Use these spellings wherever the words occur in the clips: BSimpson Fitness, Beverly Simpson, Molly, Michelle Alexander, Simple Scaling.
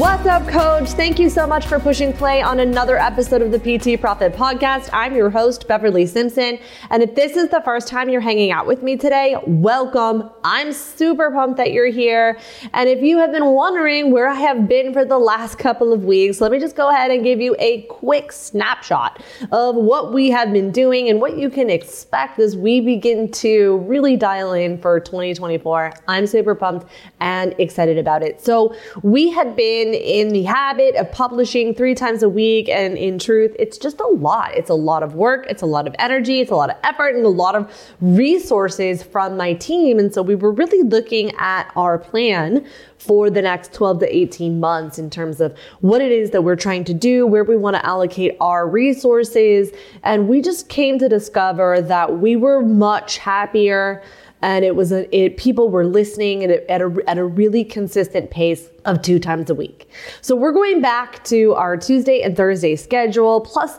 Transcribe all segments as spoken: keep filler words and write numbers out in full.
What's up, coach? Thank you so much for pushing play on another episode of the P T Profit Podcast. I'm your host, Beverly Simpson. And if this is the first time you're hanging out with me today, welcome. I'm super pumped that you're here. And if you have been wondering where I have been for the last couple of weeks, let me just go ahead and give you a quick snapshot of what we have been doing and what you can expect as we begin to really dial in for twenty twenty-four. I'm super pumped and excited about it. So we had been been in the habit of publishing three times a week. And in truth, it's just a lot. It's a lot of work. It's a lot of energy. It's a lot of effort and a lot of resources from my team. And so we were really looking at our plan for the next twelve to eighteen months in terms of what it is that we're trying to do, where we want to allocate our resources. And we just came to discover that we were much happier. And it was, a, it, people were listening at a, at a, at a really consistent pace of two times a week. So we're going back to our Tuesday and Thursday schedule. Plus,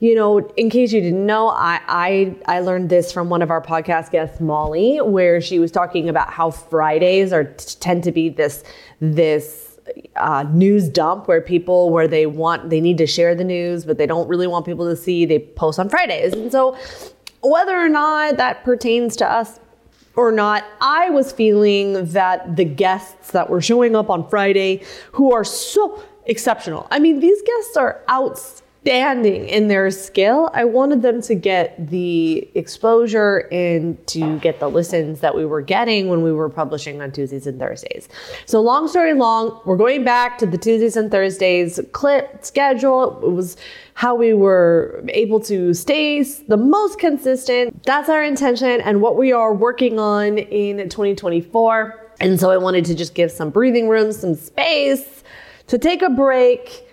you know, in case you didn't know, I, I, I learned this from one of our podcast guests, Molly, where she was talking about how Fridays are tend to be this, this, Uh, news dump where people, where they want, they need to share the news, but they don't really want people to see, they post on Fridays. And so whether or not that pertains to us or not, I was feeling that the guests that were showing up on Friday, who are so exceptional. I mean, these guests are outstanding in their skill. I wanted them to get the exposure and to get the listens that we were getting when we were publishing on Tuesdays and Thursdays. So long story long, we're going back to the Tuesdays and Thursdays clip schedule. It was how we were able to stay the most consistent. That's our intention and what we are working on in twenty twenty-four. And so I wanted to just give some breathing room, some space to take a break,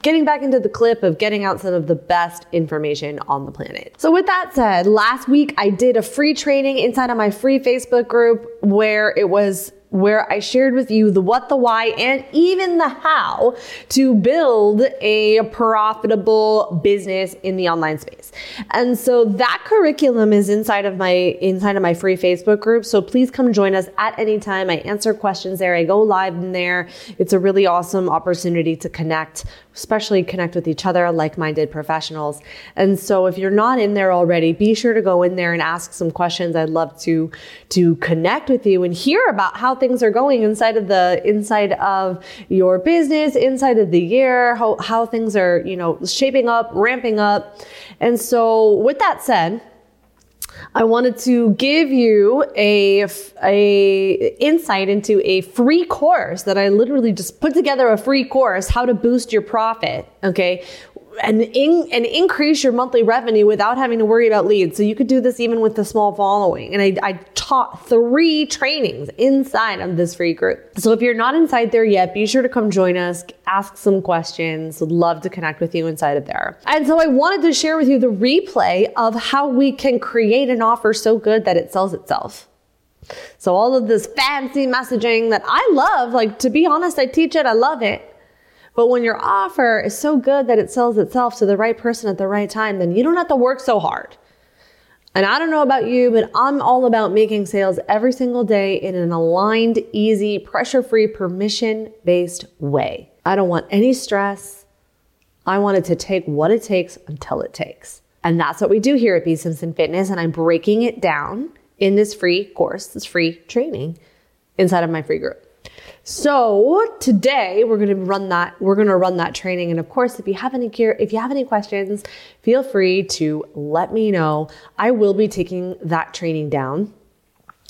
getting back into the clip of getting out some of the best information on the planet. So with that said, last week I did a free training inside of my free Facebook group where it was where I shared with you the what, the why, and even the how to build a profitable business in the online space. And so that curriculum is inside of my inside of my free Facebook group. So please come join us at any time. I answer questions there. I go live in there. It's a really awesome opportunity to connect, especially connect with each other, like-minded professionals. And so if you're not in there already, be sure to go in there and ask some questions. I'd love to to connect with you and hear about how things are going inside of the inside of your business, inside of the year, how, how things are, you know, shaping up, ramping up. And so with that said, I wanted to give you a, a insight into a free course that I literally just put together, a free course, how to boost your profit. Okay. And, in, and increase your monthly revenue without having to worry about leads. So you could do this even with a small following. And I, I taught three trainings inside of this free group. So if you're not inside there yet, be sure to come join us, ask some questions. Would love to connect with you inside of there. And so I wanted to share with you the replay of how we can create an offer so good that it sells itself. So all of this fancy messaging that I love, like to be honest, I teach it, I love it. But when your offer is so good that it sells itself to the right person at the right time, then you don't have to work so hard. And I don't know about you, but I'm all about making sales every single day in an aligned, easy, pressure-free, permission-based way. I don't want any stress. I want it to take what it takes until it takes. And that's what we do here at BSimpson Fitness. And I'm breaking it down in this free course, this free training inside of my free group. So today we're going to run that, we're going to run that training. And of course, if you have any gear, if you have any questions, feel free to let me know. I will be taking that training down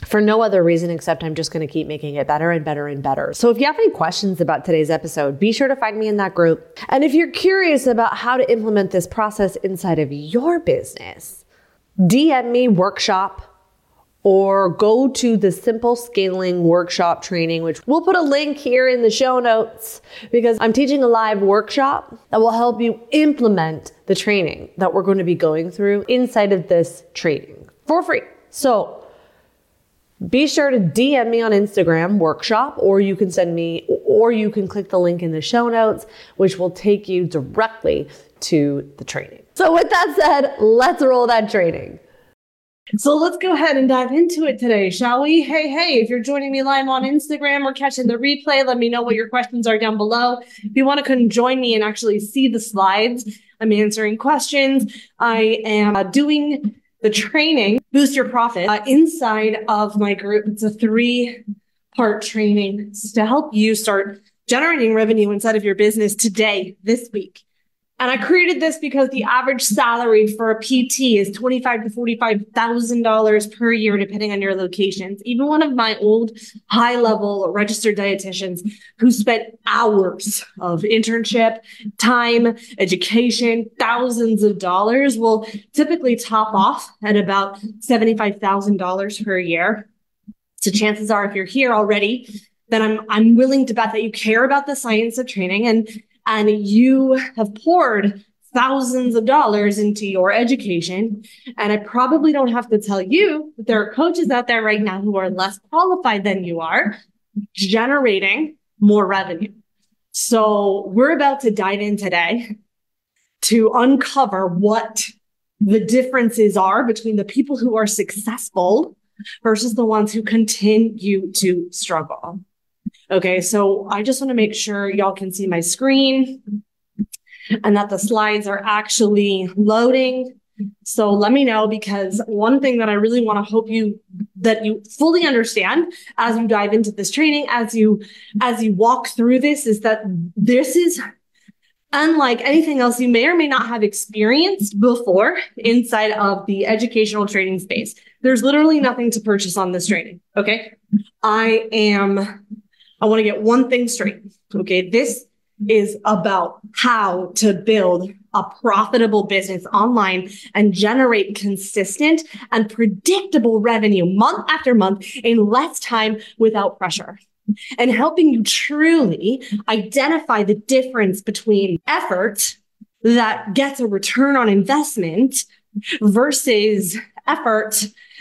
for no other reason except I'm just going to keep making it better and better and better. So if you have any questions about today's episode, be sure to find me in that group. And if you're curious about how to implement this process inside of your business, D M me workshop or go to the Simple Scaling workshop training, which we'll put a link here in the show notes, because I'm teaching a live workshop that will help you implement the training that we're going to be going through inside of this training for free. So be sure to D M me on Instagram workshop, or you can send me, or you can click the link in the show notes, which will take you directly to the training. So with that said, let's roll that training. So let's go ahead and dive into it today, shall we? Hey, hey, if you're joining me live on Instagram or catching the replay, let me know what your questions are down below. If you want to come join me and actually see the slides, I'm answering questions. I am uh, doing the training, Boost Your Profit, uh, inside of my group. It's a three-part training to help you start generating revenue inside of your business today, this week. And I created this because the average salary for a P T is twenty-five thousand dollars to forty-five thousand dollars per year, depending on your locations. Even one of my old high-level registered dietitians who spent hours of internship, time, education, thousands of dollars will typically top off at about seventy-five thousand dollars per year. So chances are, if you're here already, then I'm I'm willing to bet that you care about the science of training and And you have poured thousands of dollars into your education. And I probably don't have to tell you that there are coaches out there right now who are less qualified than you are, generating more revenue. So we're about to dive in today to uncover what the differences are between the people who are successful versus the ones who continue to struggle. Okay, so I just want to make sure y'all can see my screen and that the slides are actually loading. So let me know, because one thing that I really want to hope you that you fully understand as you dive into this training, as you as you walk through this, is that this is unlike anything else you may or may not have experienced before inside of the educational training space. There's literally nothing to purchase on this training. Okay, I am. I want to get one thing straight. Okay. This is about how to build a profitable business online and generate consistent and predictable revenue month after month in less time without pressure, and helping you truly identify the difference between effort that gets a return on investment versus effort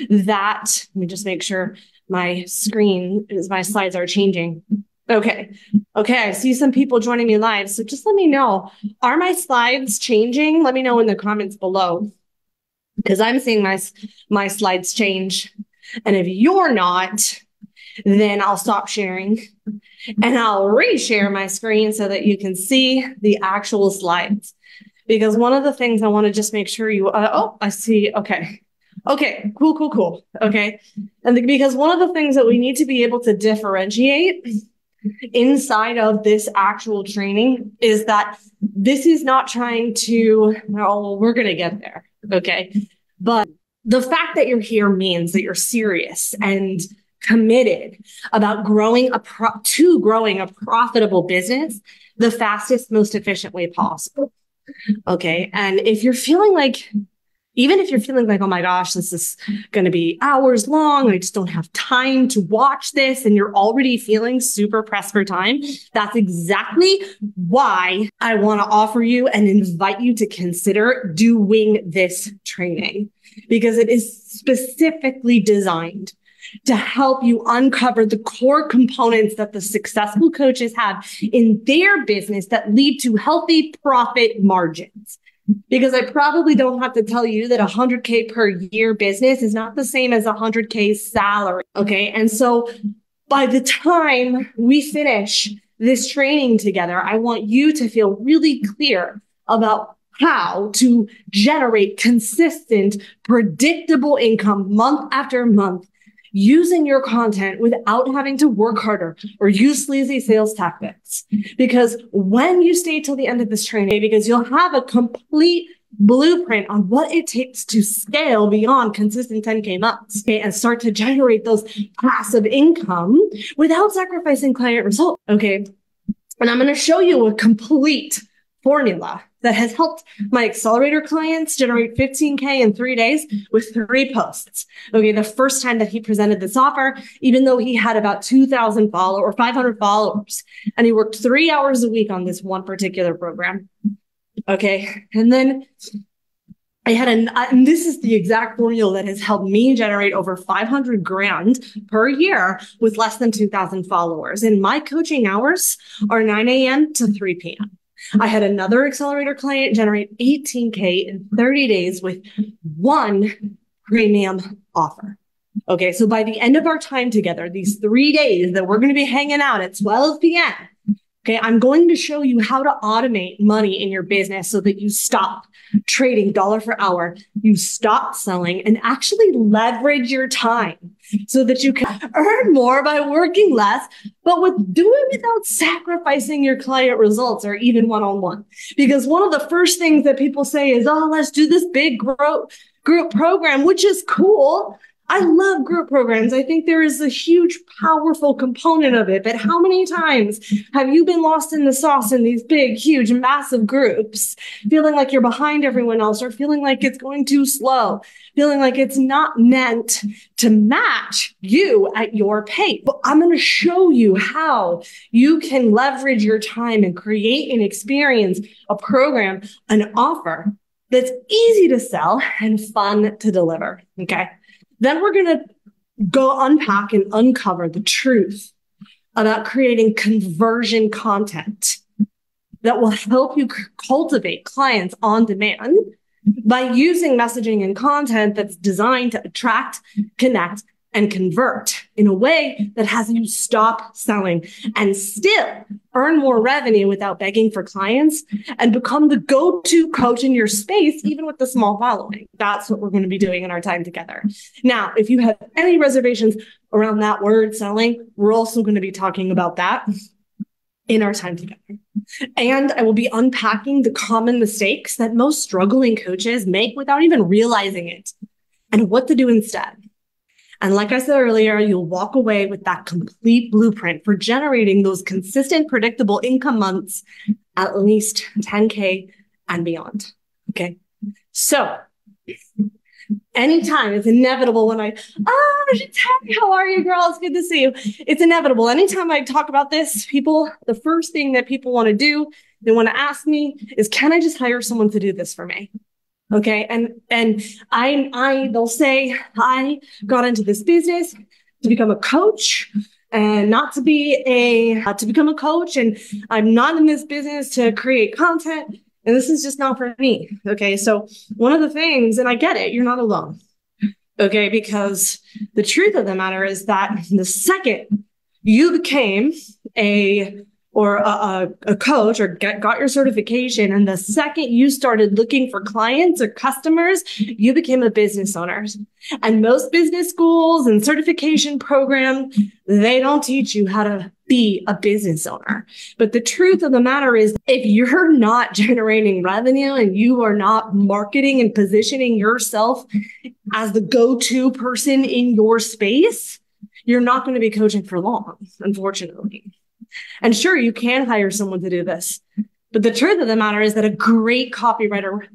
that, let me just make sure my screen is, my slides are changing. Okay. Okay. I see some people joining me live. So just let me know, are my slides changing? Let me know in the comments below, because I'm seeing my, my slides change. And if you're not, then I'll stop sharing and I'll reshare my screen so that you can see the actual slides. Because one of the things I want to just make sure you, uh, oh, I see. Okay. Okay, cool, cool, cool. Okay. And the, because one of the things that we need to be able to differentiate inside of this actual training is that this is not trying to, oh, we're going to get there. Okay. But the fact that you're here means that you're serious and committed about growing a pro- to growing a profitable business the fastest, most efficient way possible. Okay. And if you're feeling like, Even if you're feeling like, oh my gosh, this is going to be hours long, I just don't have time to watch this, and you're already feeling super pressed for time, that's exactly why I want to offer you and invite you to consider doing this training, because it is specifically designed to help you uncover the core components that the successful coaches have in their business that lead to healthy profit margins. Because I probably don't have to tell you that a one hundred K per year business is not the same as a one hundred K salary. Okay. And so by the time we finish this training together, I want you to feel really clear about how to generate consistent, predictable income month after month using your content without having to work harder or use sleazy sales tactics. Because when you stay till the end of this training, because you'll have a complete blueprint on what it takes to scale beyond consistent ten K months, okay, and start to generate those passive income without sacrificing client results, okay? And I'm going to show you a complete formula that has helped my accelerator clients generate fifteen K in three days with three posts. Okay, the first time that he presented this offer, even though he had about two thousand followers or five hundred followers, and he worked three hours a week on this one particular program. Okay, and then I had an, and this is the exact formula that has helped me generate over five hundred grand per year with less than two thousand followers. And my coaching hours are nine A M to three P M I had another accelerator client generate eighteen K in thirty days with one premium offer. Okay, so by the end of our time together, these three days that we're going to be hanging out at twelve P M, okay, I'm going to show you how to automate money in your business so that you stop trading dollar for hour, you stop selling, and actually leverage your time so that you can earn more by working less, but with doing without sacrificing your client results or even one-on-one. Because one of the first things that people say is, oh, let's do this big group group program, which is cool. I love group programs. I think there is a huge, powerful component of it. But how many times have you been lost in the sauce in these big, huge, massive groups, feeling like you're behind everyone else or feeling like it's going too slow, feeling like it's not meant to match you at your pace? But I'm going to show you how you can leverage your time and create an experience, a program, an offer that's easy to sell and fun to deliver. Okay. Then we're going to go unpack and uncover the truth about creating conversion content that will help you cultivate clients on demand by using messaging and content that's designed to attract, connect, and convert in a way that has you stop selling and still earn more revenue without begging for clients and become the go-to coach in your space, even with the small following. That's what we're going to be doing in our time together. Now, if you have any reservations around that word selling, we're also going to be talking about that in our time together. And I will be unpacking the common mistakes that most struggling coaches make without even realizing it and what to do instead. And like I said earlier, you'll walk away with that complete blueprint for generating those consistent, predictable income months, at least ten K and beyond. Okay. So anytime it's inevitable when I, oh, how are you, girl? It's good to see you. It's inevitable. Anytime I talk about this, people, the first thing that people want to do, they want to ask me is, can I just hire someone to do this for me? Okay. And, and I, I, they'll say, I got into this business to become a coach and not to be a, uh, to become a coach. And I'm not in this business to create content. And this is just not for me. Okay. So one of the things, and I get it, you're not alone. Okay. Because the truth of the matter is that the second you became a or a, a coach or get, got your certification, and the second you started looking for clients or customers, you became a business owner. And most business schools and certification programs, they don't teach you how to be a business owner. But the truth of the matter is, if you're not generating revenue and you are not marketing and positioning yourself as the go-to person in your space, you're not going to be coaching for long, unfortunately. And sure, you can hire someone to do this. But the truth of the matter is that a great copywriter,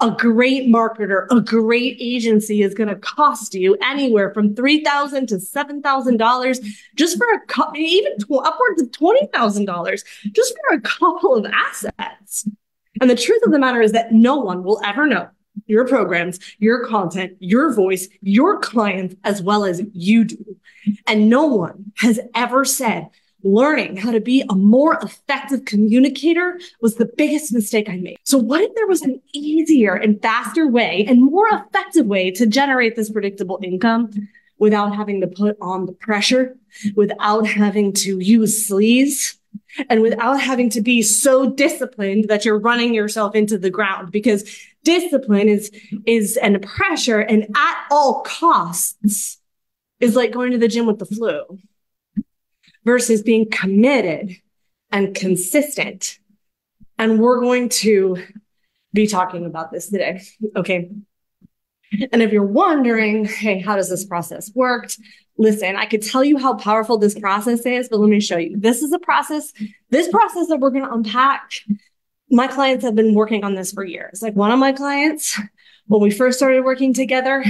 a great marketer, a great agency is going to cost you anywhere from three thousand dollars to seven thousand dollars just for a couple, even upwards of twenty thousand dollars just for a couple of assets. And the truth of the matter is that no one will ever know your programs, your content, your voice, your clients, as well as you do. And no one has ever said, learning how to be a more effective communicator was the biggest mistake I made. So what if there was an easier and faster way and more effective way to generate this predictable income without having to put on the pressure, without having to use sleaze, and without having to be so disciplined that you're running yourself into the ground? Because discipline is, is and pressure and at all costs is like going to the gym with the flu versus being committed and consistent. And we're going to be talking about this today. Okay. And if you're wondering, hey, how does this process work? Listen, I could tell you how powerful this process is, but let me show you. This is a process, this process that we're going to unpack. My clients have been working on this for years. Like one of my clients, when we first started working together,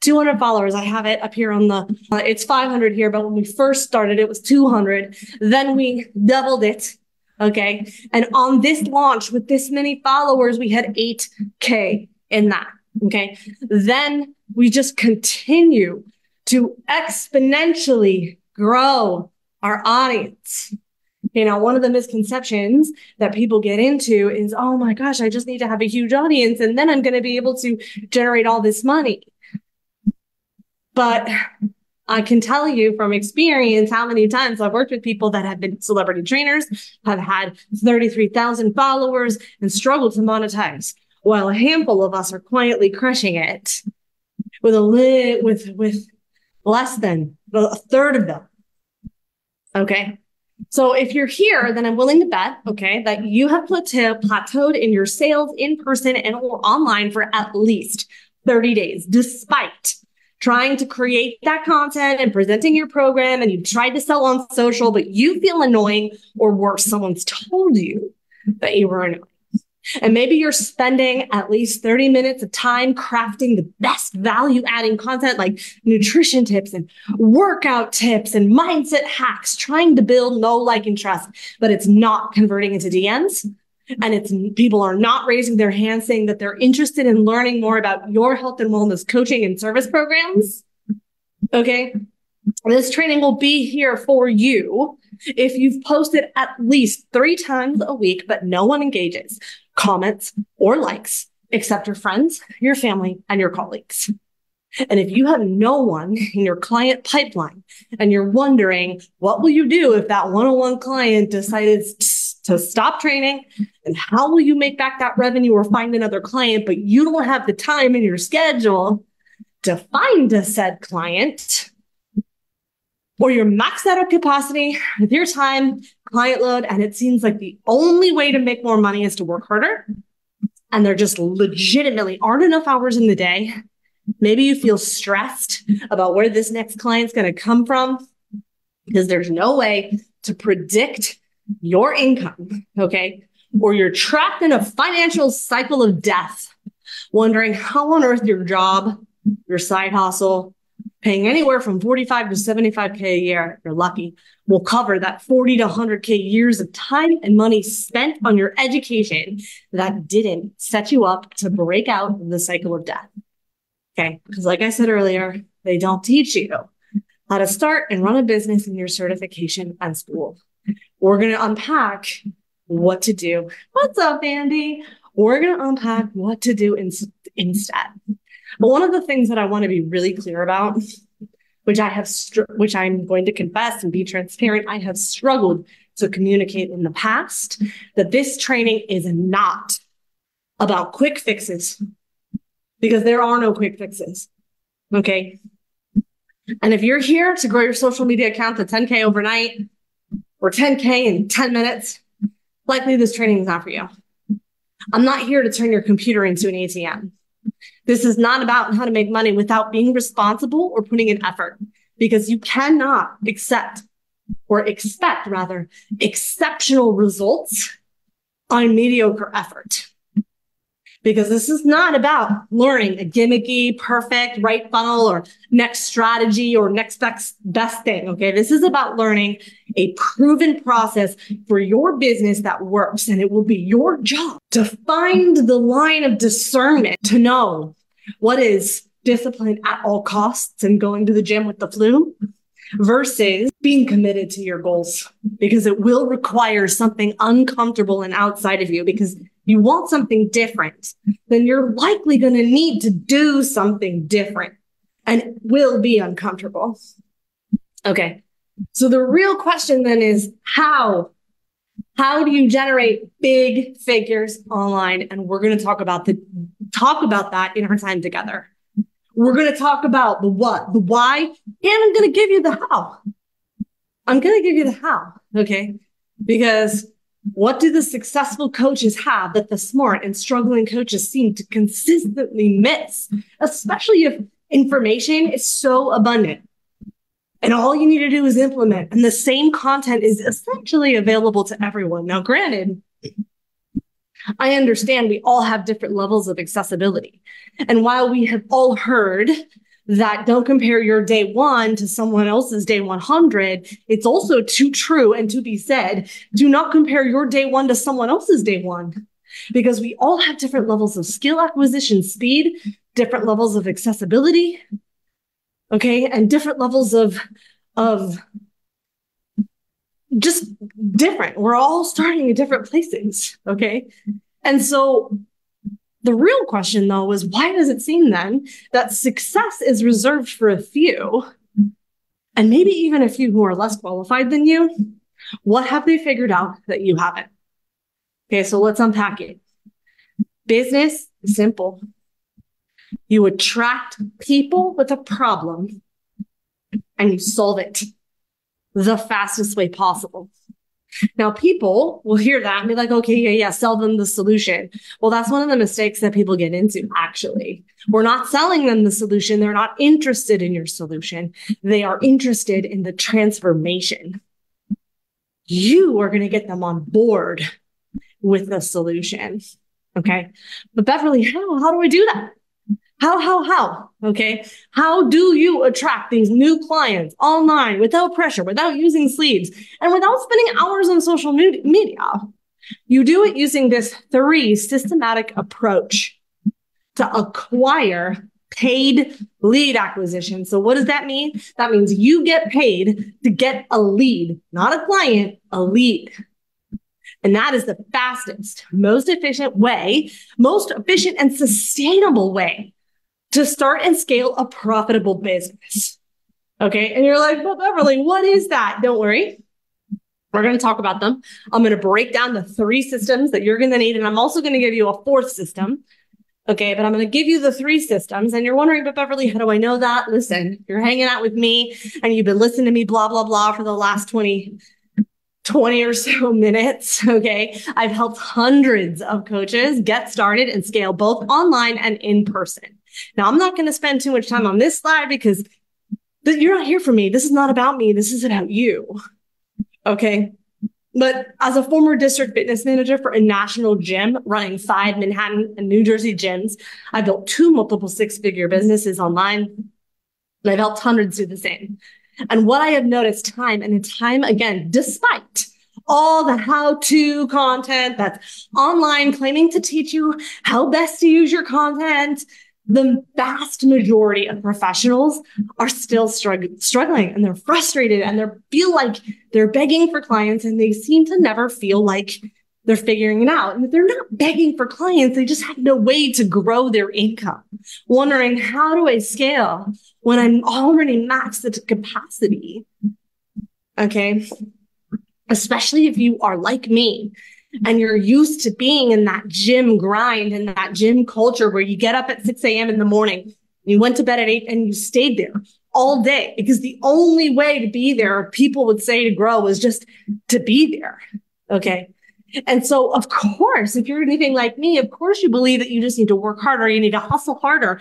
two hundred followers. I have it up here on the, uh, it's five hundred here, but when we first started, it was two hundred. Then we doubled it. Okay. And on this launch with this many followers, we had eight K in that. Okay. Then we just continue to exponentially grow our audience. You know, one of the misconceptions that people get into is, oh my gosh, I just need to have a huge audience and then I'm going to be able to generate all this money. But I can tell you from experience how many times I've worked with people that have been celebrity trainers, have had thirty-three thousand followers and struggled to monetize, while a handful of us are quietly crushing it with a li- with with less than a third of them. Okay. So if you're here, then I'm willing to bet, okay, that you have plateau- plateaued in your sales in person and or online for at least thirty days, despite trying to create that content and presenting your program, and you've tried to sell on social, but you feel annoying, or worse, someone's told you that you were annoying. And maybe you're spending at least thirty minutes of time crafting the best value-adding content like nutrition tips and workout tips and mindset hacks, trying to build know, like, and trust, but it's not converting into D Ms. And it's people are not raising their hands saying that they're interested in learning more about your health and wellness coaching and service programs. Okay. This training will be here for you if you've posted at least three times a week, but no one engages, comments, or likes except your friends, your family, and your colleagues. And if you have no one in your client pipeline and you're wondering, what will you do if that one-on-one client decided to stop training? And how will you make back that revenue or find another client, but you don't have the time in your schedule to find a said client, or you're maxed out of capacity with your time, client load, and it seems like the only way to make more money is to work harder, and there just legitimately aren't enough hours in the day. Maybe you feel stressed about where this next client's going to come from because there's no way to predict your income, okay? Or you're trapped in a financial cycle of death, wondering how on earth your job, your side hustle, paying anywhere from forty-five to seventy-five K a year, if you're lucky, will cover that forty to one hundred K years of time and money spent on your education that didn't set you up to break out of the cycle of death. Okay, because like I said earlier, they don't teach you how to start and run a business in your certification and school. We're going to unpack what to do. What's up, Andy? We're going to unpack what to do in, instead. But one of the things that I want to be really clear about, which I have, str- which I'm going to confess and be transparent, I have struggled to communicate in the past, that this training is not about quick fixes. Because there are no quick fixes, okay? And if you're here to grow your social media account to ten K overnight or ten K in ten minutes, likely this training is not for you. I'm not here to turn your computer into an A T M. This is not about how to make money without being responsible or putting in effort, because you cannot accept or expect, rather, exceptional results on mediocre effort. Because this is not about learning a gimmicky, perfect, right funnel or next strategy or next best, best thing, okay? This is about learning a proven process for your business that works, and it will be your job to find the line of discernment to know what is discipline at all costs and going to the gym with the flu versus being committed to your goals, because it will require something uncomfortable and outside of you, because you want something different, then you're likely going to need to do something different, and it will be uncomfortable. Okay. So the real question then is how, how do you generate big figures online? And we're going to talk about the, talk about that in our time together. We're going to talk about the what, the why, and I'm going to give you the how. I'm going to give you the how, okay? Because what do the successful coaches have that the smart and struggling coaches seem to consistently miss, especially if information is so abundant? And all you need to do is implement. And the same content is essentially available to everyone. Now, granted, I understand we all have different levels of accessibility. And while we have all heard that don't compare your day one to someone else's day one hundred, it's also too true and to be said, do not compare your day one to someone else's day one, because we all have different levels of skill acquisition speed, different levels of accessibility, okay, and different levels of, of just different. We're all starting at different places, okay? And so the real question, though, is why does it seem then that success is reserved for a few, and maybe even a few who are less qualified than you? What have they figured out that you haven't? Okay, so let's unpack it. Business is simple. You attract people with a problem and you solve it the fastest way possible. Now, people will hear that and be like, okay, yeah, yeah, sell them the solution. Well, that's one of the mistakes that people get into, actually. We're not selling them the solution. They're not interested in your solution. They are interested in the transformation. You are going to get them on board with the solution, okay? But Beverly, how, how do I do that? How, how, how, okay? How do you attract these new clients online without pressure, without using sleeves, and without spending hours on social media? You do it using this three systematic approach to acquire paid lead acquisition. So what does that mean? That means you get paid to get a lead, not a client, a lead. And that is the fastest, most efficient way, most efficient and sustainable way to start and scale a profitable business, okay? And you're like, well, Beverly, what is that? Don't worry. We're going to talk about them. I'm going to break down the three systems that you're going to need, and I'm also going to give you a fourth system, okay? But I'm going to give you the three systems, and you're wondering, but Beverly, how do I know that? Listen, you're hanging out with me, and you've been listening to me blah, blah, blah for the last twenty, twenty or so minutes, okay? I've helped hundreds of coaches get started and scale both online and in person. Now, I'm not going to spend too much time on this slide because you're not here for me. This is not about me. This is about you, okay? But as a former district fitness manager for a national gym running five Manhattan and New Jersey gyms, I built two multiple six-figure businesses online, and I've helped hundreds do the same. And what I have noticed time and time again, despite all the how-to content that's online claiming to teach you how best to use your content, the vast majority of professionals are still strugg- struggling and they're frustrated and they feel like they're begging for clients and they seem to never feel like they're figuring it out. And if they're not begging for clients, they just have no way to grow their income. Wondering, how do I scale when I'm already maxed at capacity? Okay. Especially if you are like me and you're used to being in that gym grind and that gym culture where you get up at six a m in the morning, you went to bed at eight and you stayed there all day because the only way to be there, people would say to grow, was just to be there. Okay. And so, of course, if you're anything like me, of course you believe that you just need to work harder, you need to hustle harder,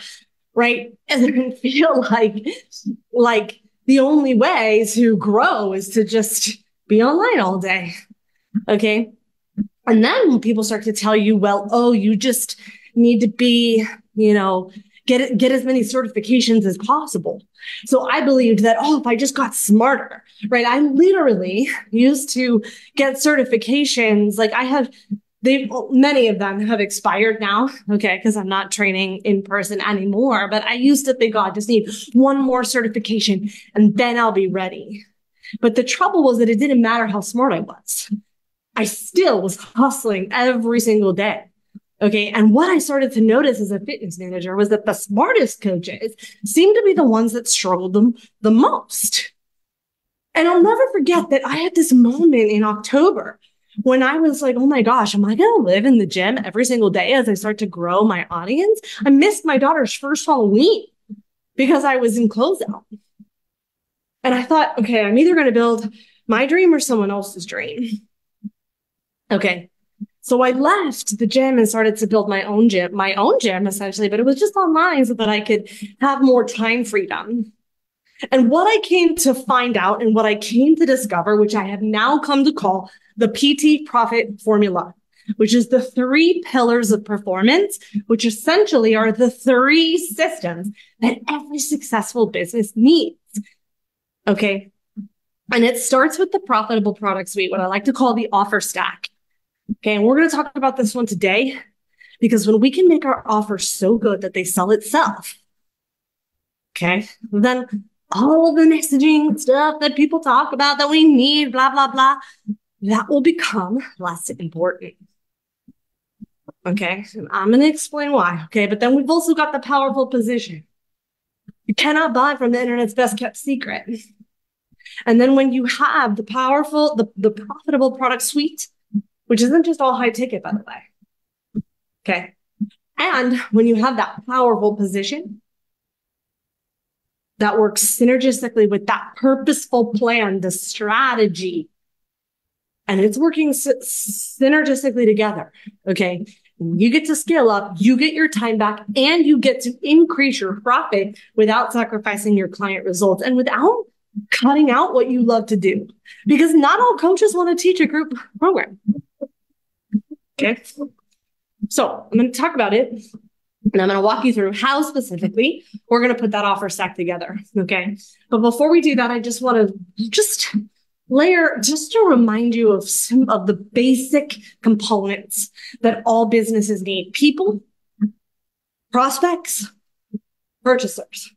right? And then feel like, like the only way to grow is to just be online all day, okay? And then when people start to tell you, well, oh, you just need to be, you know, get get as many certifications as possible. So I believed that, oh, if I just got smarter, right? I literally used to get certifications. Like I have, they've, many of them have expired now, okay? Because I'm not training in person anymore. But I used to think, oh, I just need one more certification and then I'll be ready. But the trouble was that it didn't matter how smart I was. I still was hustling every single day. Okay. And what I started to notice as a fitness manager was that the smartest coaches seemed to be the ones that struggled them the most. And I'll never forget that I had this moment in October when I was like, oh my gosh, am I going to live in the gym every single day as I start to grow my audience? I missed my daughter's first Halloween because I was in closeout. And I thought, okay, I'm either going to build my dream or someone else's dream. Okay. So I left the gym and started to build my own gym, my own gym essentially, but it was just online so that I could have more time freedom. And what I came to find out and what I came to discover, which I have now come to call the P T Profit Formula, which is the three pillars of performance, which essentially are the three systems that every successful business needs. Okay. And it starts with the profitable product suite, what I like to call the offer stack. Okay. And we're going to talk about this one today, because when we can make our offer so good that they sell itself, okay, then all of the messaging stuff that people talk about that we need, blah, blah, blah, that will become less important. Okay. And I'm going to explain why. Okay. But then we've also got the powerful position. You cannot buy from the internet's best kept secret. And then when you have the powerful, the, the profitable product suite, which isn't just all high ticket, by the way. Okay. And when you have that powerful position that works synergistically with that purposeful plan, the strategy, and it's working sy synergistically together. Okay. You get to scale up, you get your time back, and you get to increase your profit without sacrificing your client results and without cutting out what you love to do. Because not all coaches want to teach a group program. Okay. So I'm going to talk about it, and I'm going to walk you through how specifically we're going to put that offer stack together. Okay. But before we do that, I just want to just layer, just to remind you of some of the basic components that all businesses need: people, prospects, purchasers.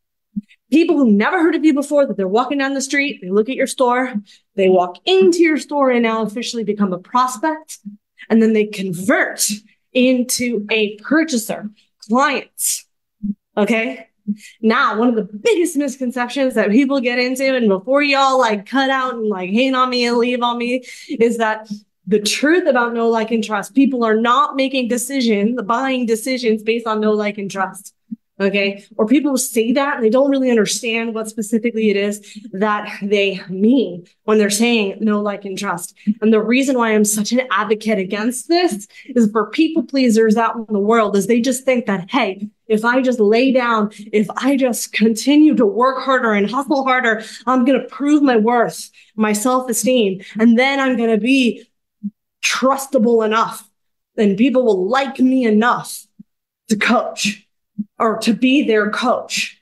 People who never heard of you before, that they're walking down the street, they look at your store, they walk into your store and now officially become a prospect, and then they convert into a purchaser, clients. Okay. Now, one of the biggest misconceptions that people get into, and before y'all like cut out and like hate on me and leave on me, is that the truth about know, like, and trust, people are not making decisions, the buying decisions based on know, like, and trust. Okay. Or people say that and they don't really understand what specifically it is that they mean when they're saying know, like, and trust. And the reason why I'm such an advocate against this is for people pleasers out in the world is they just think that, hey, if I just lay down, if I just continue to work harder and hustle harder, I'm going to prove my worth, my self-esteem, and then I'm going to be trustable enough and people will like me enough to coach or to be their coach.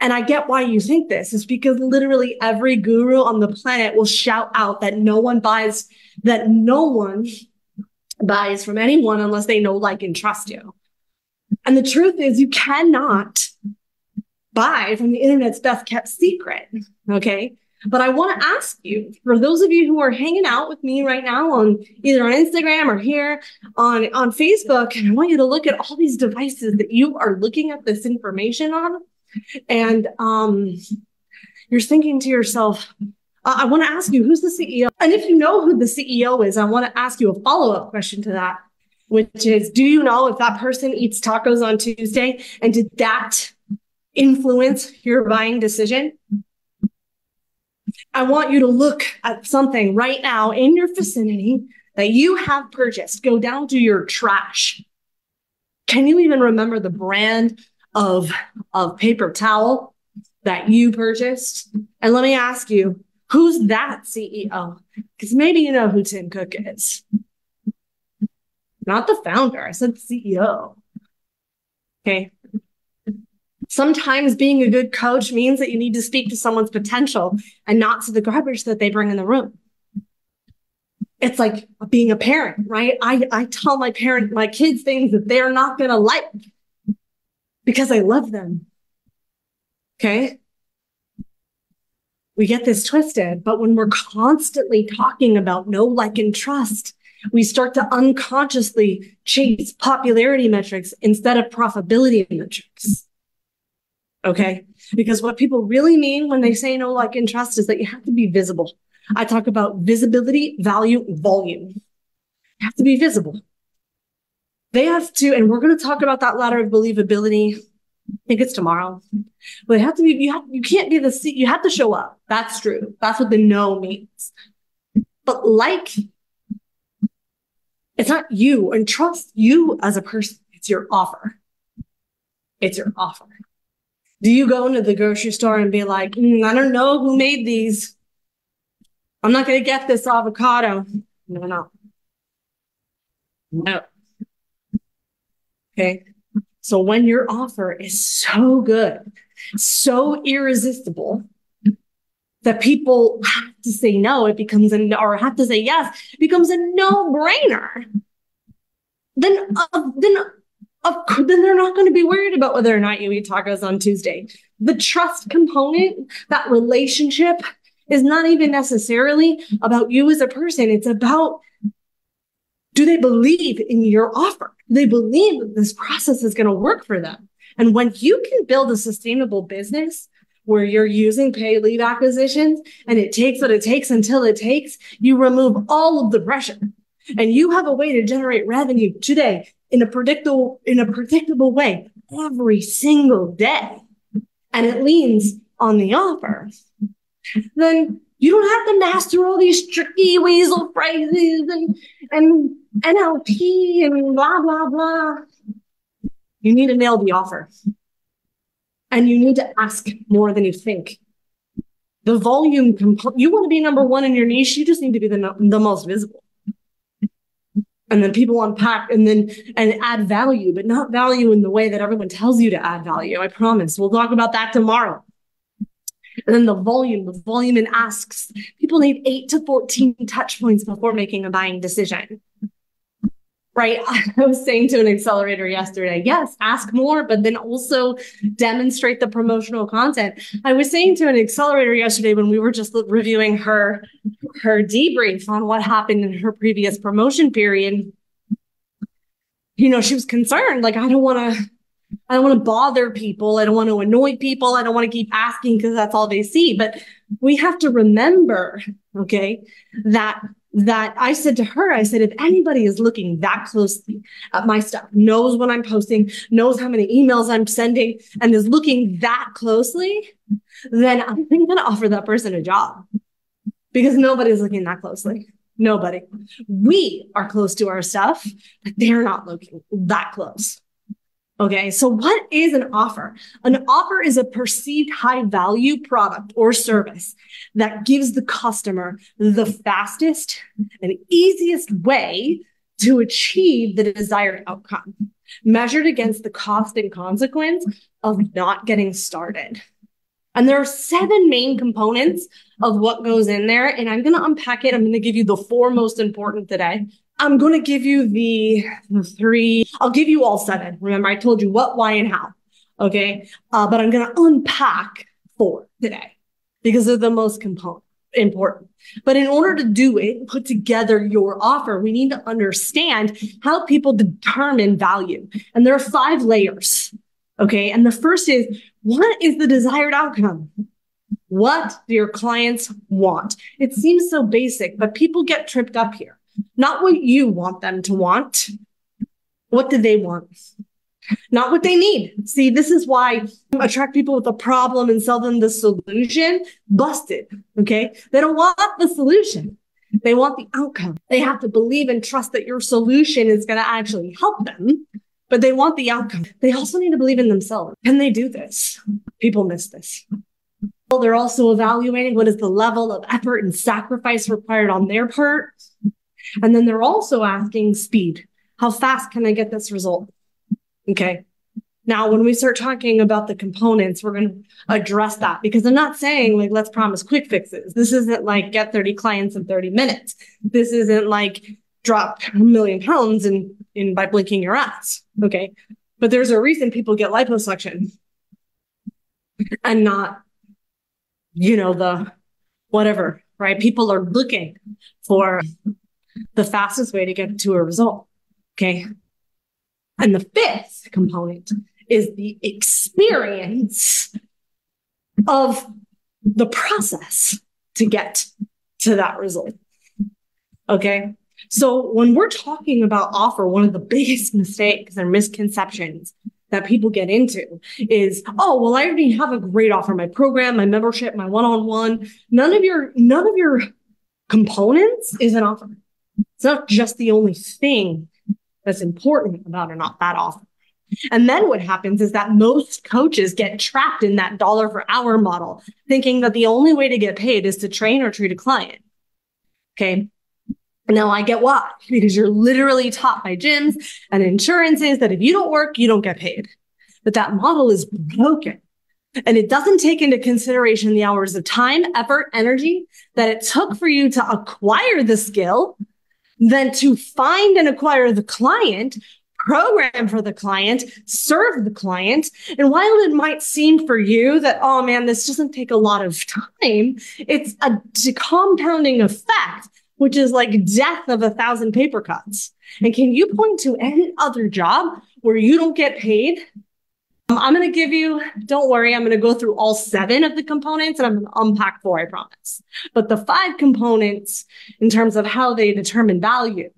And I get why you think this. It's because literally every guru on the planet will shout out that no one buys, that no one buys from anyone unless they know, like, and trust you. And the truth is you cannot buy from the internet's best kept secret. Okay. But I want to ask you, for those of you who are hanging out with me right now on either on Instagram or here on, on Facebook, and I want you to look at all these devices that you are looking at this information on. And um, you're thinking to yourself, uh, I want to ask you, who's the C E O? And if you know who the C E O is, I want to ask you a follow-up question to that, which is, do you know if that person eats tacos on Tuesday? And did that influence your buying decision? I want you to look at something right now in your vicinity that you have purchased. Go down to your trash. Can you even remember the brand of, of paper towel that you purchased? And let me ask you, who's that C E O? Because maybe you know who Tim Cook is. Not the founder. I said C E O. Okay. Sometimes being a good coach means that you need to speak to someone's potential and not to the garbage that they bring in the room. It's like being a parent, right? I, I tell my parent, my kids things that they're not going to like because I love them. Okay. We get this twisted, but when we're constantly talking about know, like, and trust, we start to unconsciously chase popularity metrics instead of profitability metrics. Okay. Because what people really mean when they say know, like, and trust is that you have to be visible. I talk about visibility, value, volume. You have to be visible. They have to, and we're going to talk about that ladder of believability I think it's tomorrow. But you have to be, you have, you can't be the C, you have to show up. That's true. That's what the no means. But like, it's not you, and trust you as a person. It's your offer. It's your offer. Do you go into the grocery store and be like, mm, I don't know who made these. I'm not going to get this avocado. No, no. No. Okay. So when your offer is so good, so irresistible that people have to say no, it becomes a, or have to say yes, it becomes a no-brainer. Then, uh, then, uh, then they're not going to be worried about whether or not you eat tacos on Tuesday. The trust component, that relationship, is not even necessarily about you as a person. It's about, do they believe in your offer? Do they believe that this process is going to work for them? And when you can build a sustainable business where you're using paid lead acquisitions and it takes what it takes until it takes, you remove all of the pressure and you have a way to generate revenue today in a predictable, in a predictable way every single day. And it leans on the offer. Then you don't have to master all these tricky weasel phrases and, and N L P and blah, blah, blah. You need to nail the offer. And you need to ask more than you think. The volume, comp- you want to be number one in your niche, you just need to be the, no- the most visible. And then people unpack and then and add value, but not value in the way that everyone tells you to add value. I promise. We'll talk about that tomorrow. And then the volume, the volume in asks. People need eight to fourteen touch points before making a buying decision, right? I was saying to an accelerator yesterday, yes, ask more, but then also demonstrate the promotional content. I was saying to an accelerator yesterday when we were just reviewing her, her debrief on what happened in her previous promotion period, you know, she was concerned, like, I don't want to, I don't want to bother people. I don't want to annoy people. I don't want to keep asking because that's all they see. But we have to remember, okay, that that I said to her, I said, if anybody is looking that closely at my stuff, knows what I'm posting, knows how many emails I'm sending, and is looking that closely, then I'm going to offer that person a job because nobody's looking that closely. Nobody. We are close to our stuff, but they're not looking that close. Okay, so what is an offer? An offer is a perceived high value product or service that gives the customer the fastest and easiest way to achieve the desired outcome, measured against the cost and consequence of not getting started. And there are seven main components of what goes in there, and I'm going to unpack it. I'm going to give you the four most important today. I'm going to give you the, the three. I'll give you all seven. Remember, I told you what, why, and how. Okay. Uh, but I'm going to unpack four today because they're the most component, important. But in order to do it, put together your offer, we need to understand how people determine value. And there are five layers. Okay. And the first is, what is the desired outcome? What do your clients want? It seems so basic, but people get tripped up here. Not what you want them to want. What do they want? Not what they need. See, this is why I attract people with a problem and sell them the solution. Busted, okay? They don't want the solution. They want the outcome. They have to believe and trust that your solution is going to actually help them, but they want the outcome. They also need to believe in themselves. Can they do this? People miss this. Well, they're also evaluating what is the level of effort and sacrifice required on their part. And then they're also asking speed. How fast can I get this result? Okay. Now, when we start talking about the components, we're going to address that because I'm not saying like, let's promise quick fixes. This isn't like get thirty clients in thirty minutes. This isn't like drop a million pounds in, in by blinking your eyes. Okay. But there's a reason people get liposuction and not, you know, the whatever, right? People are looking for the fastest way to get to a result, okay? And the fifth component is the experience of the process to get to that result, okay? So when we're talking about offer, one of the biggest mistakes and misconceptions that people get into is, oh, well, I already have a great offer, my program, my membership, my one-on-one. None of your, none of your components is an offer. It's not just the only thing that's important about or not that offer. And then what happens is that most coaches get trapped in that dollar per hour model, thinking that the only way to get paid is to train or treat a client. Okay. Now I get why, because you're literally taught by gyms and insurances that if you don't work, you don't get paid. But that model is broken. And it doesn't take into consideration the hours of time, effort, energy that it took for you to acquire the skill, then to find and acquire the client, program for the client, serve the client. And while it might seem for you that, oh man, this doesn't take a lot of time, it's a compounding effect, which is like death of a thousand paper cuts. And can you point to any other job where you don't get paid? Um, I'm going to give you, don't worry, I'm going to go through all seven of the components and I'm going to unpack four, I promise. But the five components in terms of how they determine value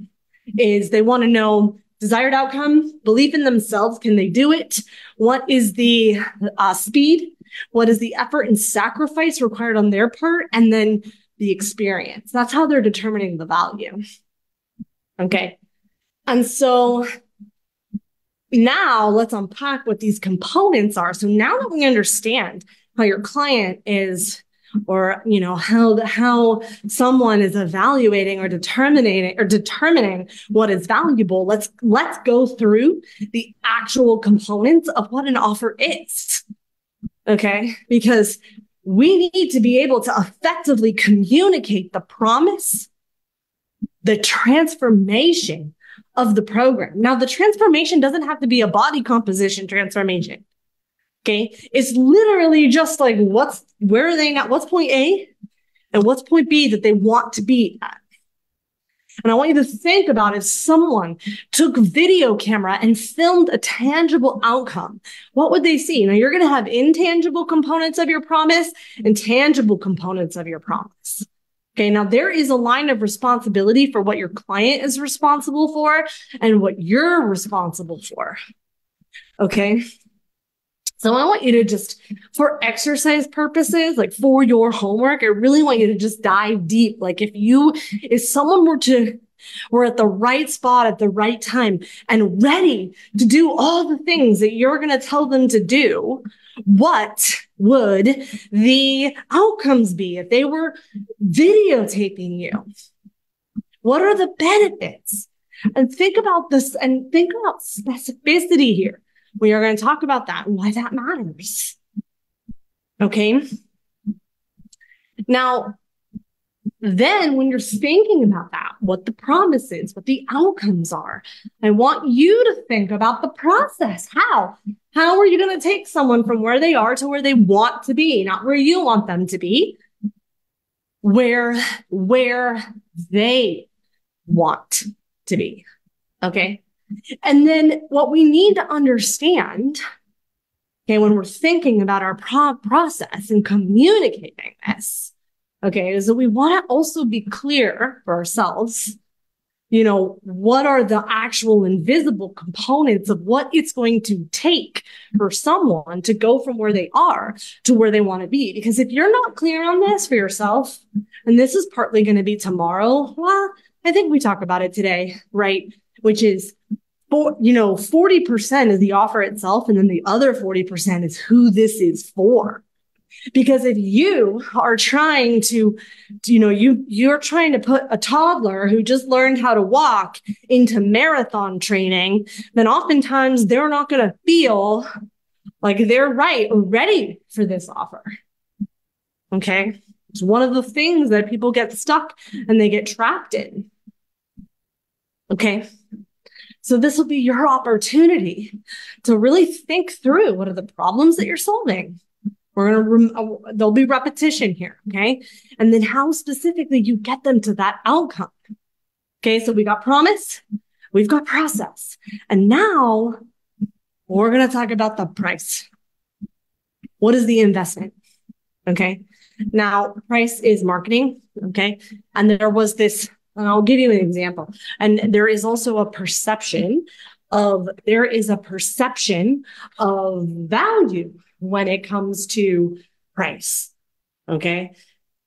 is they want to know desired outcome, belief in themselves, can they do it? What is the uh, speed? What is the effort and sacrifice required on their part? And then the experience. That's how they're determining the value. Okay. And so now let's unpack what these components are. So now that we understand how your client is, or, you know, how, how someone is evaluating or determining or determining what is valuable, let's, let's go through the actual components of what an offer is. Okay. Because we need to be able to effectively communicate the promise, the transformation of the program. Now, the transformation doesn't have to be a body composition transformation. Okay. It's literally just like, what's, where are they now? What's point A and what's point B that they want to be at? And I want you to think about if someone took video camera and filmed a tangible outcome, what would they see? Now you're going to have intangible components of your promise and tangible components of your promise. Okay. Now there is a line of responsibility for what your client is responsible for and what you're responsible for. Okay. So I want you to just, for exercise purposes, like for your homework, I really want you to just dive deep. Like if you, if someone were to, were at the right spot at the right time and ready to do all the things that you're going to tell them to do, what would the outcomes be if they were videotaping you? What are the benefits? And think about this and think about specificity here. We are going to talk about that and why that matters. Okay. Now, then when you're thinking about that, what the promise is, what the outcomes are, I want you to think about the process. How? How are you going to take someone from where they are to where they want to be? Not where you want them to be, where, where they want to be. Okay. And then what we need to understand, okay, when we're thinking about our pro- process and communicating this, okay, is that we want to also be clear for ourselves, you know, what are the actual invisible components of what it's going to take for someone to go from where they are to where they want to be? Because if you're not clear on this for yourself, and this is partly going to be tomorrow, well, I think we talk about it today, right? Which is, you know, forty percent is the offer itself. And then the other forty percent is who this is for. Because if you are trying to, you know, you, you're trying to put a toddler who just learned how to walk into marathon training, then oftentimes they're not going to feel like they're right or ready for this offer. Okay. It's one of the things that people get stuck and they get trapped in. Okay. So this will be your opportunity to really think through what are the problems that you're solving. We're gonna rem- there'll be repetition here, okay? And then how specifically you get them to that outcome. Okay, so we got promise, we've got process, and now we're gonna talk about the price. What is the investment? Okay, now price is marketing, okay? And there was this. And I'll give you an example. And there is also a perception of there is a perception of value when it comes to price. Okay.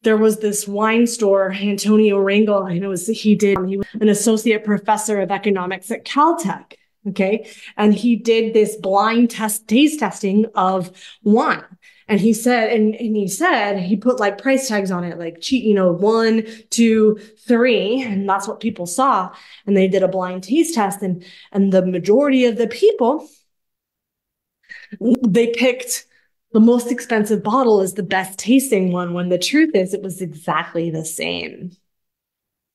There was this wine store, Antonio Rangel, I know was, he did, he was an associate professor of economics at Caltech. Okay. And he did this blind test, taste testing of wine. And he said, and, and he said, he put like price tags on it, like, you know, one, two, three. And that's what people saw. And they did a blind taste test. And, and the majority of the people, they picked the most expensive bottle is the best tasting one, when the truth is it was exactly the same.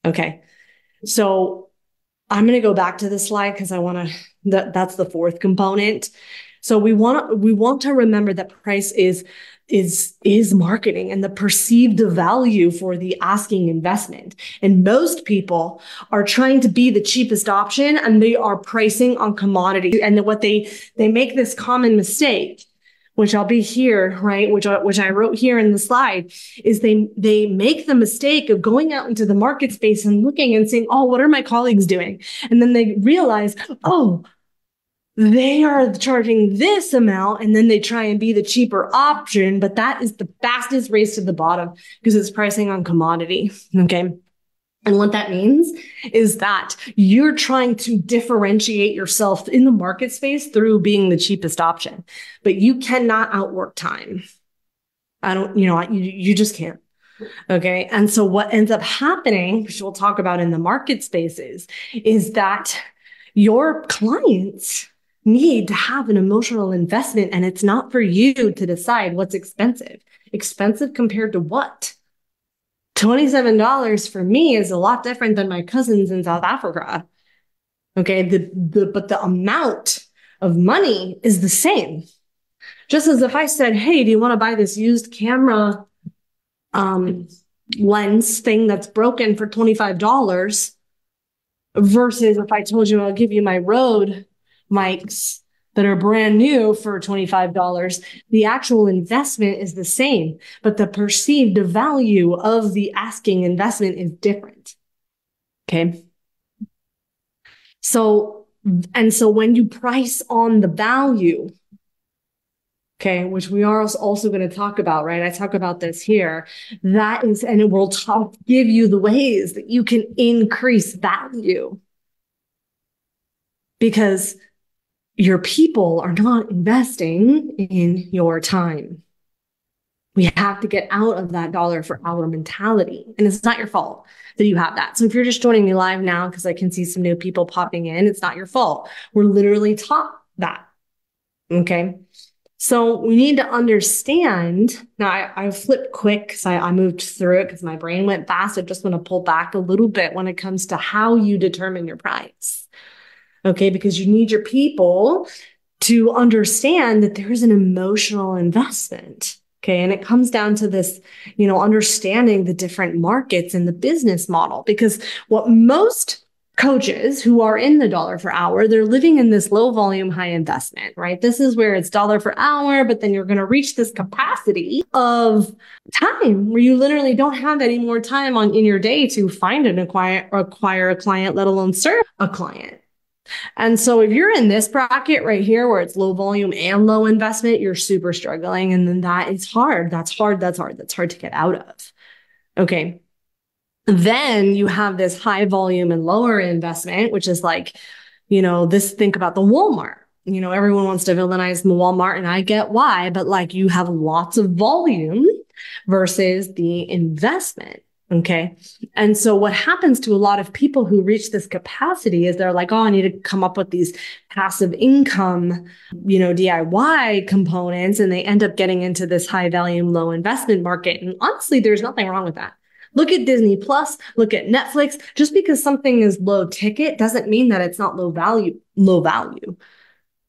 Okay. So I'm going to go back to this slide because I want to, that, that's the fourth component. So we want to, we want to remember that price is, is, is marketing and the perceived value for the asking investment. And most people are trying to be the cheapest option and they are pricing on commodity. And what they, they make this common mistake, which I'll be here, right? Which I, which I wrote here in the slide, is they, they make the mistake of going out into the market space and looking and saying, oh, what are my colleagues doing? And then they realize, oh, they are charging this amount, and then they try and be the cheaper option, but that is the fastest race to the bottom because it's pricing on commodity, okay? And what that means is that you're trying to differentiate yourself in the market space through being the cheapest option, but you cannot outwork time. I don't, you know, you, you just can't. Okay. And so what ends up happening, which we'll talk about in the market spaces, is that your clients need to have an emotional investment, and it's not for you to decide what's expensive. Expensive compared to what? twenty-seven dollars for me is a lot different than my cousins in South Africa. Okay, the, the but the amount of money is the same. Just as if I said, hey, do you want to buy this used camera um, lens thing that's broken for twenty-five dollars versus if I told you I'll give you my Rode mics that are brand new for twenty-five dollars, the actual investment is the same, but the perceived value of the asking investment is different. Okay. So, and so when you price on the value, okay, which we are also going to talk about, right? I talk about this here. That is, and it will talk, give you the ways that you can increase value, because your people are not investing in your time. We have to get out of that dollar for hour mentality. And it's not your fault that you have that. So if you're just joining me live now, because I can see some new people popping in, it's not your fault. We're literally taught that. Okay. So we need to understand. Now I, I flipped quick because I, I moved through it because my brain went fast. I just want to pull back a little bit when it comes to how you determine your price. Okay, because you need your people to understand that there is an emotional investment. Okay, and it comes down to this, you know, understanding the different markets and the business model. Because what most coaches who are in the dollar for hour, they're living in this low volume, high investment, right? This is where it's dollar for hour, but then you're going to reach this capacity of time where you literally don't have any more time on in your day to find and acquire, acquire a client, let alone serve a client. And so if you're in this bracket right here where it's low volume and low investment, you're super struggling. And then that is hard. That's hard. That's hard. That's hard to get out of. Okay. Then you have this high volume and lower investment, which is like, you know, this, think about the Walmart. You know, everyone wants to villainize the Walmart, and I get why, but like you have lots of volume versus the investment. Okay. And so what happens to a lot of people who reach this capacity is they're like, oh, I need to come up with these passive income, you know, D I Y components. And they end up getting into this high volume, low investment market. And honestly, there's nothing wrong with that. Look at Disney Plus, look at Netflix. Just because something is low ticket doesn't mean that it's not low value, low value.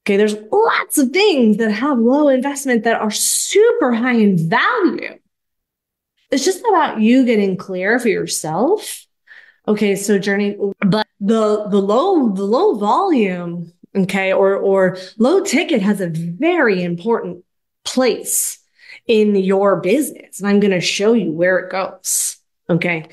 Okay. There's lots of things that have low investment that are super high in value. It's just about you getting clear for yourself. Okay. So journey, but the, the low, the low volume. Okay. Or, or low ticket has a very important place in your business. And I'm going to show you where it goes. Okay.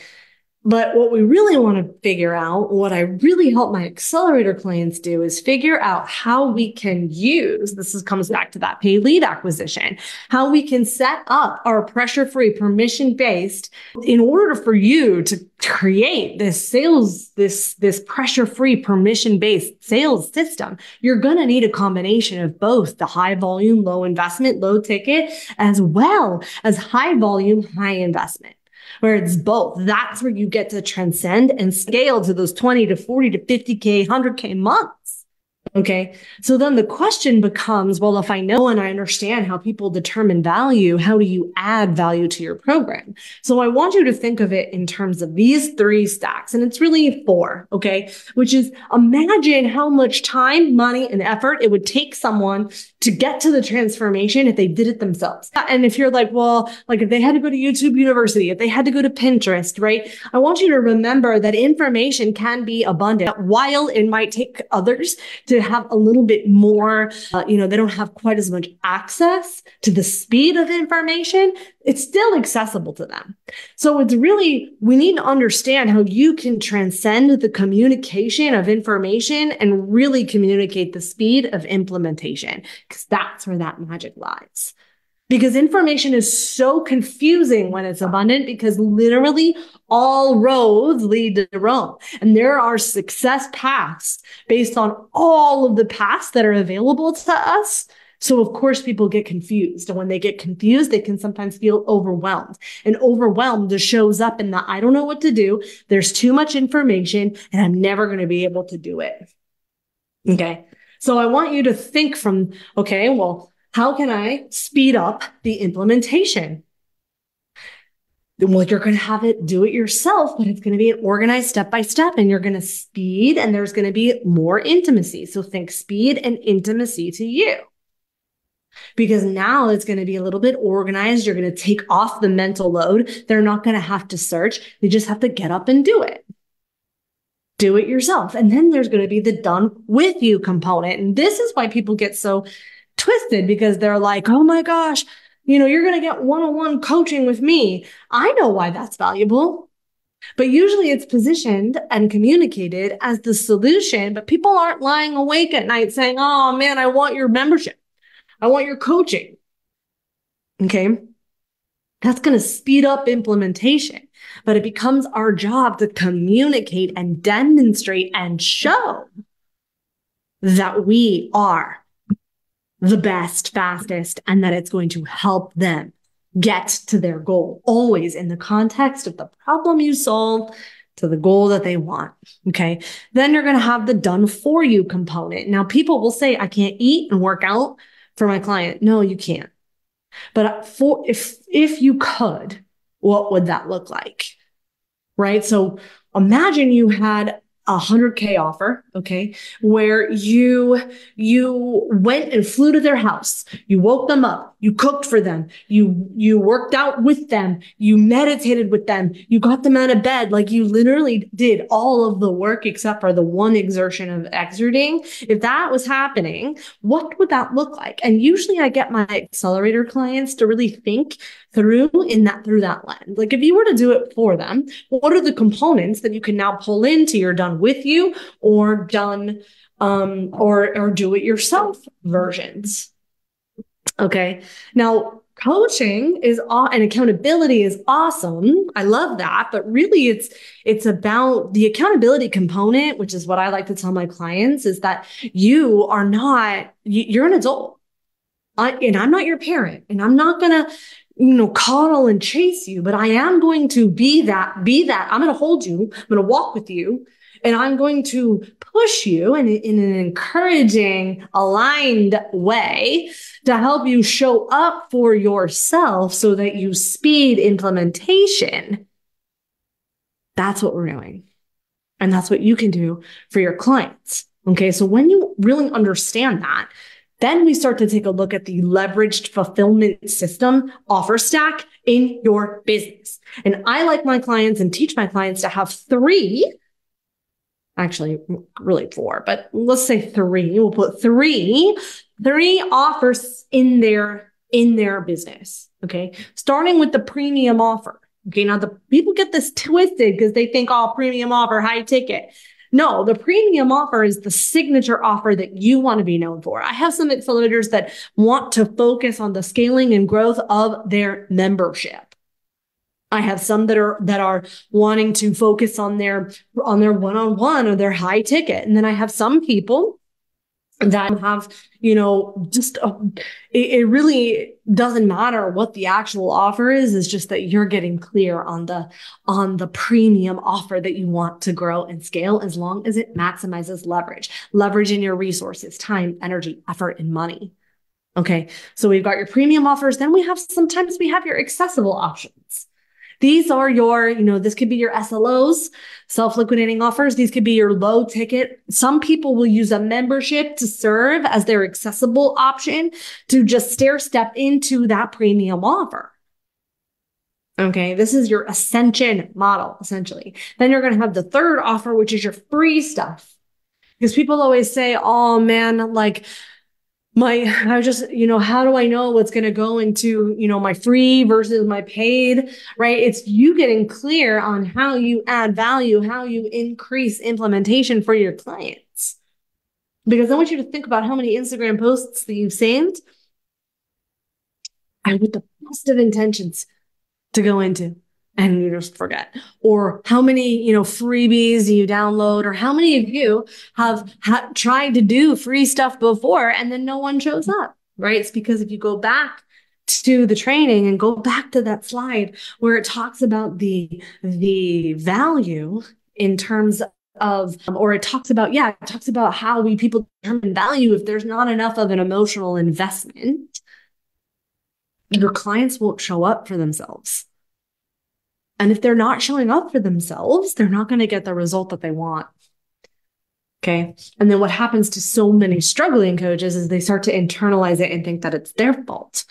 But what we really want to figure out, what I really help my accelerator clients do, is figure out how we can use, this is, comes back to that paid lead acquisition, how we can set up our pressure-free, permission-based in order for you to create this sales, this, this pressure-free, permission-based sales system. You're going to need a combination of both the high volume, low investment, low ticket, as well as high volume, high investment, where it's both. That's where you get to transcend and scale to those twenty to forty to fifty K, one hundred K months. Okay. So then the question becomes, well, if I know and I understand how people determine value, how do you add value to your program? So I want you to think of it in terms of these three stacks, and it's really four. Okay. Which is, imagine how much time, money, and effort it would take someone to get to the transformation if they did it themselves. And if you're like, well, like if they had to go to YouTube University, if they had to go to Pinterest, right? I want you to remember that information can be abundant. While it might take others to have a little bit more, uh, you know, they don't have quite as much access to the speed of information, it's still accessible to them. So it's really, we need to understand how you can transcend the communication of information and really communicate the speed of implementation, because that's where that magic lies. Because information is so confusing when it's abundant, because literally all roads lead to Rome. And there are success paths based on all of the paths that are available to us. So of course, people get confused. And when they get confused, they can sometimes feel overwhelmed. And overwhelmed shows up in the, I don't know what to do. There's too much information and I'm never going to be able to do it. Okay. So I want you to think from, okay, well, how can I speed up the implementation? Well, you're going to have it do it yourself, but it's going to be an organized step-by-step, and you're going to speed, and there's going to be more intimacy. So think speed and intimacy to you, because now it's going to be a little bit organized. You're going to take off the mental load. They're not going to have to search. They just have to get up and do it. Do it yourself. And then there's going to be the done with you component. And this is why people get so twisted, because they're like, oh my gosh, you know, you're going to get one-on-one coaching with me. I know why that's valuable, but usually it's positioned and communicated as the solution, but people aren't lying awake at night saying, oh man, I want your membership. I want your coaching. Okay. That's going to speed up implementation, but it becomes our job to communicate and demonstrate and show that we are the best, fastest, and that it's going to help them get to their goal, always in the context of the problem you solve to the goal that they want. Okay. Then you're going to have the done for you component. Now, people will say, I can't eat and work out for my client. No, you can't. But for, if, if you could, what would that look like? Right. So imagine you had a one hundred K offer, okay, where you, you went and flew to their house, you woke them up, you cooked for them, you, you worked out with them, you meditated with them, you got them out of bed. Like, you literally did all of the work except for the one exertion of exerting. If that was happening, what would that look like? And usually I get my accelerator clients to really think through in that, through that lens. Like, if you were to do it for them, what are the components that you can now pull into your done with you or done, um, or, or do it yourself versions. Okay. Now, coaching is all, and accountability is awesome. I love that, but really it's, it's about the accountability component, which is what I like to tell my clients, is that you are not, you're an adult, I, and I'm not your parent, and I'm not going to, you know, coddle and chase you, but I am going to be that, be that. I'm going to hold you. I'm going to walk with you. And I'm going to push you in, in an encouraging, aligned way to help you show up for yourself so that you speed implementation. That's what we're doing. And that's what you can do for your clients. Okay. So when you really understand that, then we start to take a look at the leveraged fulfillment system offer stack in your business. And I like my clients and teach my clients to have three, actually really four, but let's say three. We'll put three, three offers in their, in their business. Okay. Starting with the premium offer. Okay, now the people get this twisted because they think all oh, premium offer, high ticket. No, the premium offer is the signature offer that you want to be known for. I have some accelerators that want to focus on the scaling and growth of their membership. I have some that are that are wanting to focus on their on their one-on-one or their high ticket. And then I have some people that have, you know, just a, it, it really doesn't matter what the actual offer is. It's just that you're getting clear on the on the premium offer that you want to grow and scale, as long as it maximizes leverage, leverage in your resources, time, energy, effort, and money. Okay, so we've got your premium offers. Then we have sometimes we have your accessible options. These are your, you know, this could be your S L Os, self-liquidating offers. These could be your low ticket. Some people will use a membership to serve as their accessible option to just stair step into that premium offer. Okay, this is your ascension model, essentially. Then you're going to have the third offer, which is your free stuff. Because people always say, oh man, like, My, I just, you know, how do I know what's going to go into, you know, my free versus my paid, right? It's you getting clear on how you add value, how you increase implementation for your clients. Because I want you to think about how many Instagram posts that you've saved and with the best of intentions to go into, and you just forget, or how many, you know, freebies you download, or how many of you have ha- tried to do free stuff before and then no one shows up, right? It's because if you go back to the training and go back to that slide where it talks about the, the value in terms of, or it talks about, yeah, it talks about how we people determine value. If there's not enough of an emotional investment, your clients won't show up for themselves. And if they're not showing up for themselves, they're not going to get the result that they want. Okay. And then what happens to so many struggling coaches is they start to internalize it and think that it's their fault.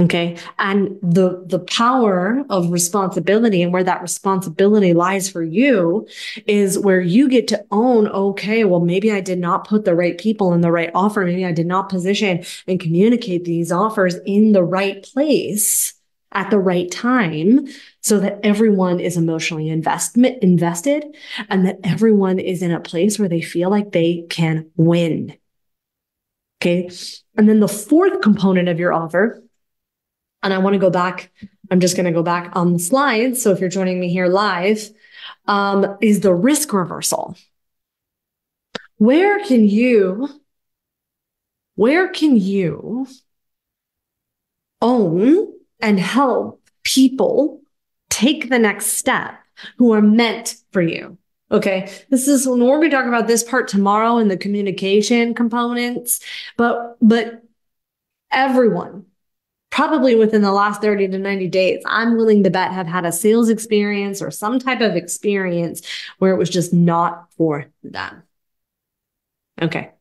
Okay. And the, the power of responsibility and where that responsibility lies for you is where you get to own, okay, well, maybe I did not put the right people in the right offer. Maybe I did not position and communicate these offers in the right place at the right time, so that everyone is emotionally investment invested and that everyone is in a place where they feel like they can win. Okay. And then the fourth component of your offer, and I want to go back, I'm just going to go back on the slides. So if you're joining me here live, um, is the risk reversal. Where can you, where can you own and help people take the next step who are meant for you? Okay. This is when we're going to talk about this part tomorrow in the communication components, but, but everyone probably within the last thirty to ninety days, I'm willing to bet have had a sales experience or some type of experience where it was just not for them. Okay.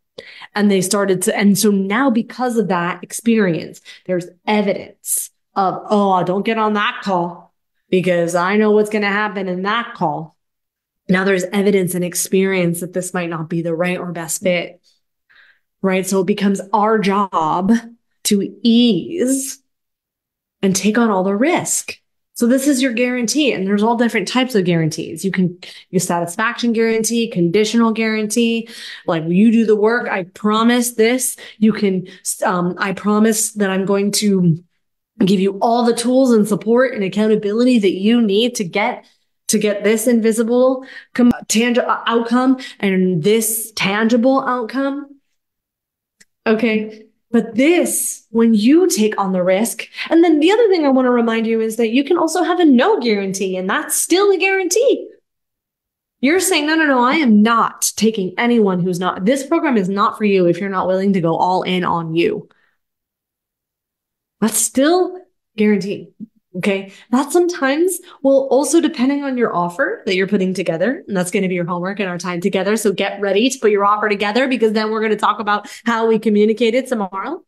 And they started to, and so now because of that experience, there's evidence of, oh, don't get on that call because I know what's going to happen in that call. Now there's evidence and experience that this might not be the right or best fit, right? So it becomes our job to ease and take on all the risk. So this is your guarantee, and there's all different types of guarantees. You can your satisfaction guarantee, conditional guarantee, like you do the work. I promise this. You can, um, I promise that I'm going to give you all the tools and support and accountability that you need to get to get this invisible com- tangible outcome and this tangible outcome. Okay. But this, when you take on the risk, and then the other thing I want to remind you is that you can also have a no guarantee, and that's still a guarantee. You're saying, no, no, no, I am not taking anyone who's not, this program is not for you if you're not willing to go all in on you. That's still guaranteed, okay? That sometimes will also, depending on your offer that you're putting together, and that's going to be your homework and our time together. So get ready to put your offer together, because then we're going to talk about how we communicate it tomorrow,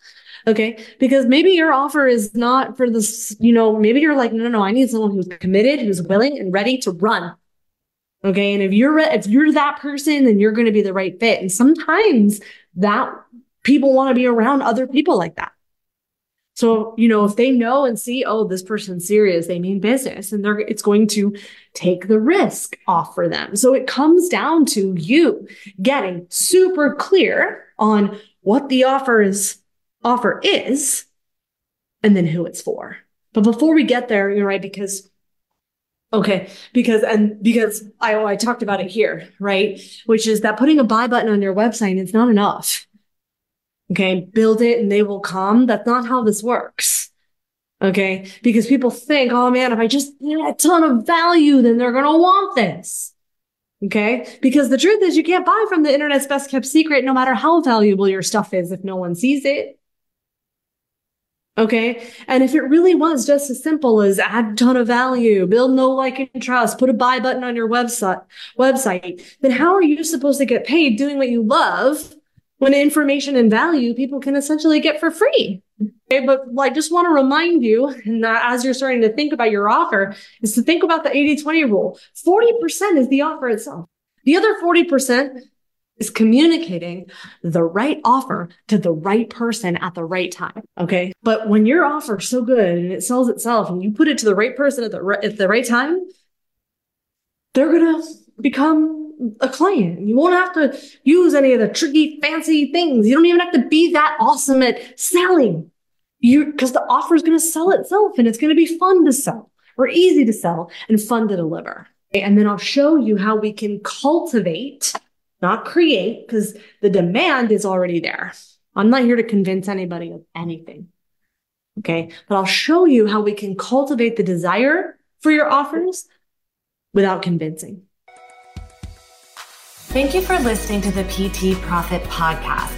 okay? Because maybe your offer is not for this, you know, maybe you're like, no, no, no, I need someone who's committed, who's willing and ready to run, okay? And if you're, re- if you're that person, then you're going to be the right fit. And sometimes that people want to be around other people like that. So, you know, if they know and see, oh, this person's serious, they mean business, and they're, it's going to take the risk off for them. So it comes down to you getting super clear on what the offer is, offer is, and then who it's for. But before we get there, you're right, because, okay, because, and because I, I talked about it here, right? Which is that putting a buy button on your website, it's not enough. Okay, build it and they will come. That's not how this works. Okay, because people think, oh man, if I just add a ton of value, then they're going to want this. Okay, because the truth is you can't buy from the internet's best kept secret, no matter how valuable your stuff is, if no one sees it. Okay, and if it really was just as simple as add a ton of value, build know, like, and trust, put a buy button on your website, website, then how are you supposed to get paid doing what you love when information and value people can essentially get for free? Okay, but I just want to remind you, and as you're starting to think about your offer, is to think about the eighty twenty rule. forty percent is the offer itself. The other forty percent is communicating the right offer to the right person at the right time. Okay, but when your offer is so good and it sells itself and you put it to the right person at the right, at the right time, they're going to become a client. You won't have to use any of the tricky, fancy things. You don't even have to be that awesome at selling. You, because the offer is going to sell itself, and it's going to be fun to sell, or easy to sell and fun to deliver. And then I'll show you how we can cultivate, not create, because the demand is already there. I'm not here to convince anybody of anything. Okay. But I'll show you how we can cultivate the desire for your offers without convincing. Thank you for listening to the P T Profit Podcast.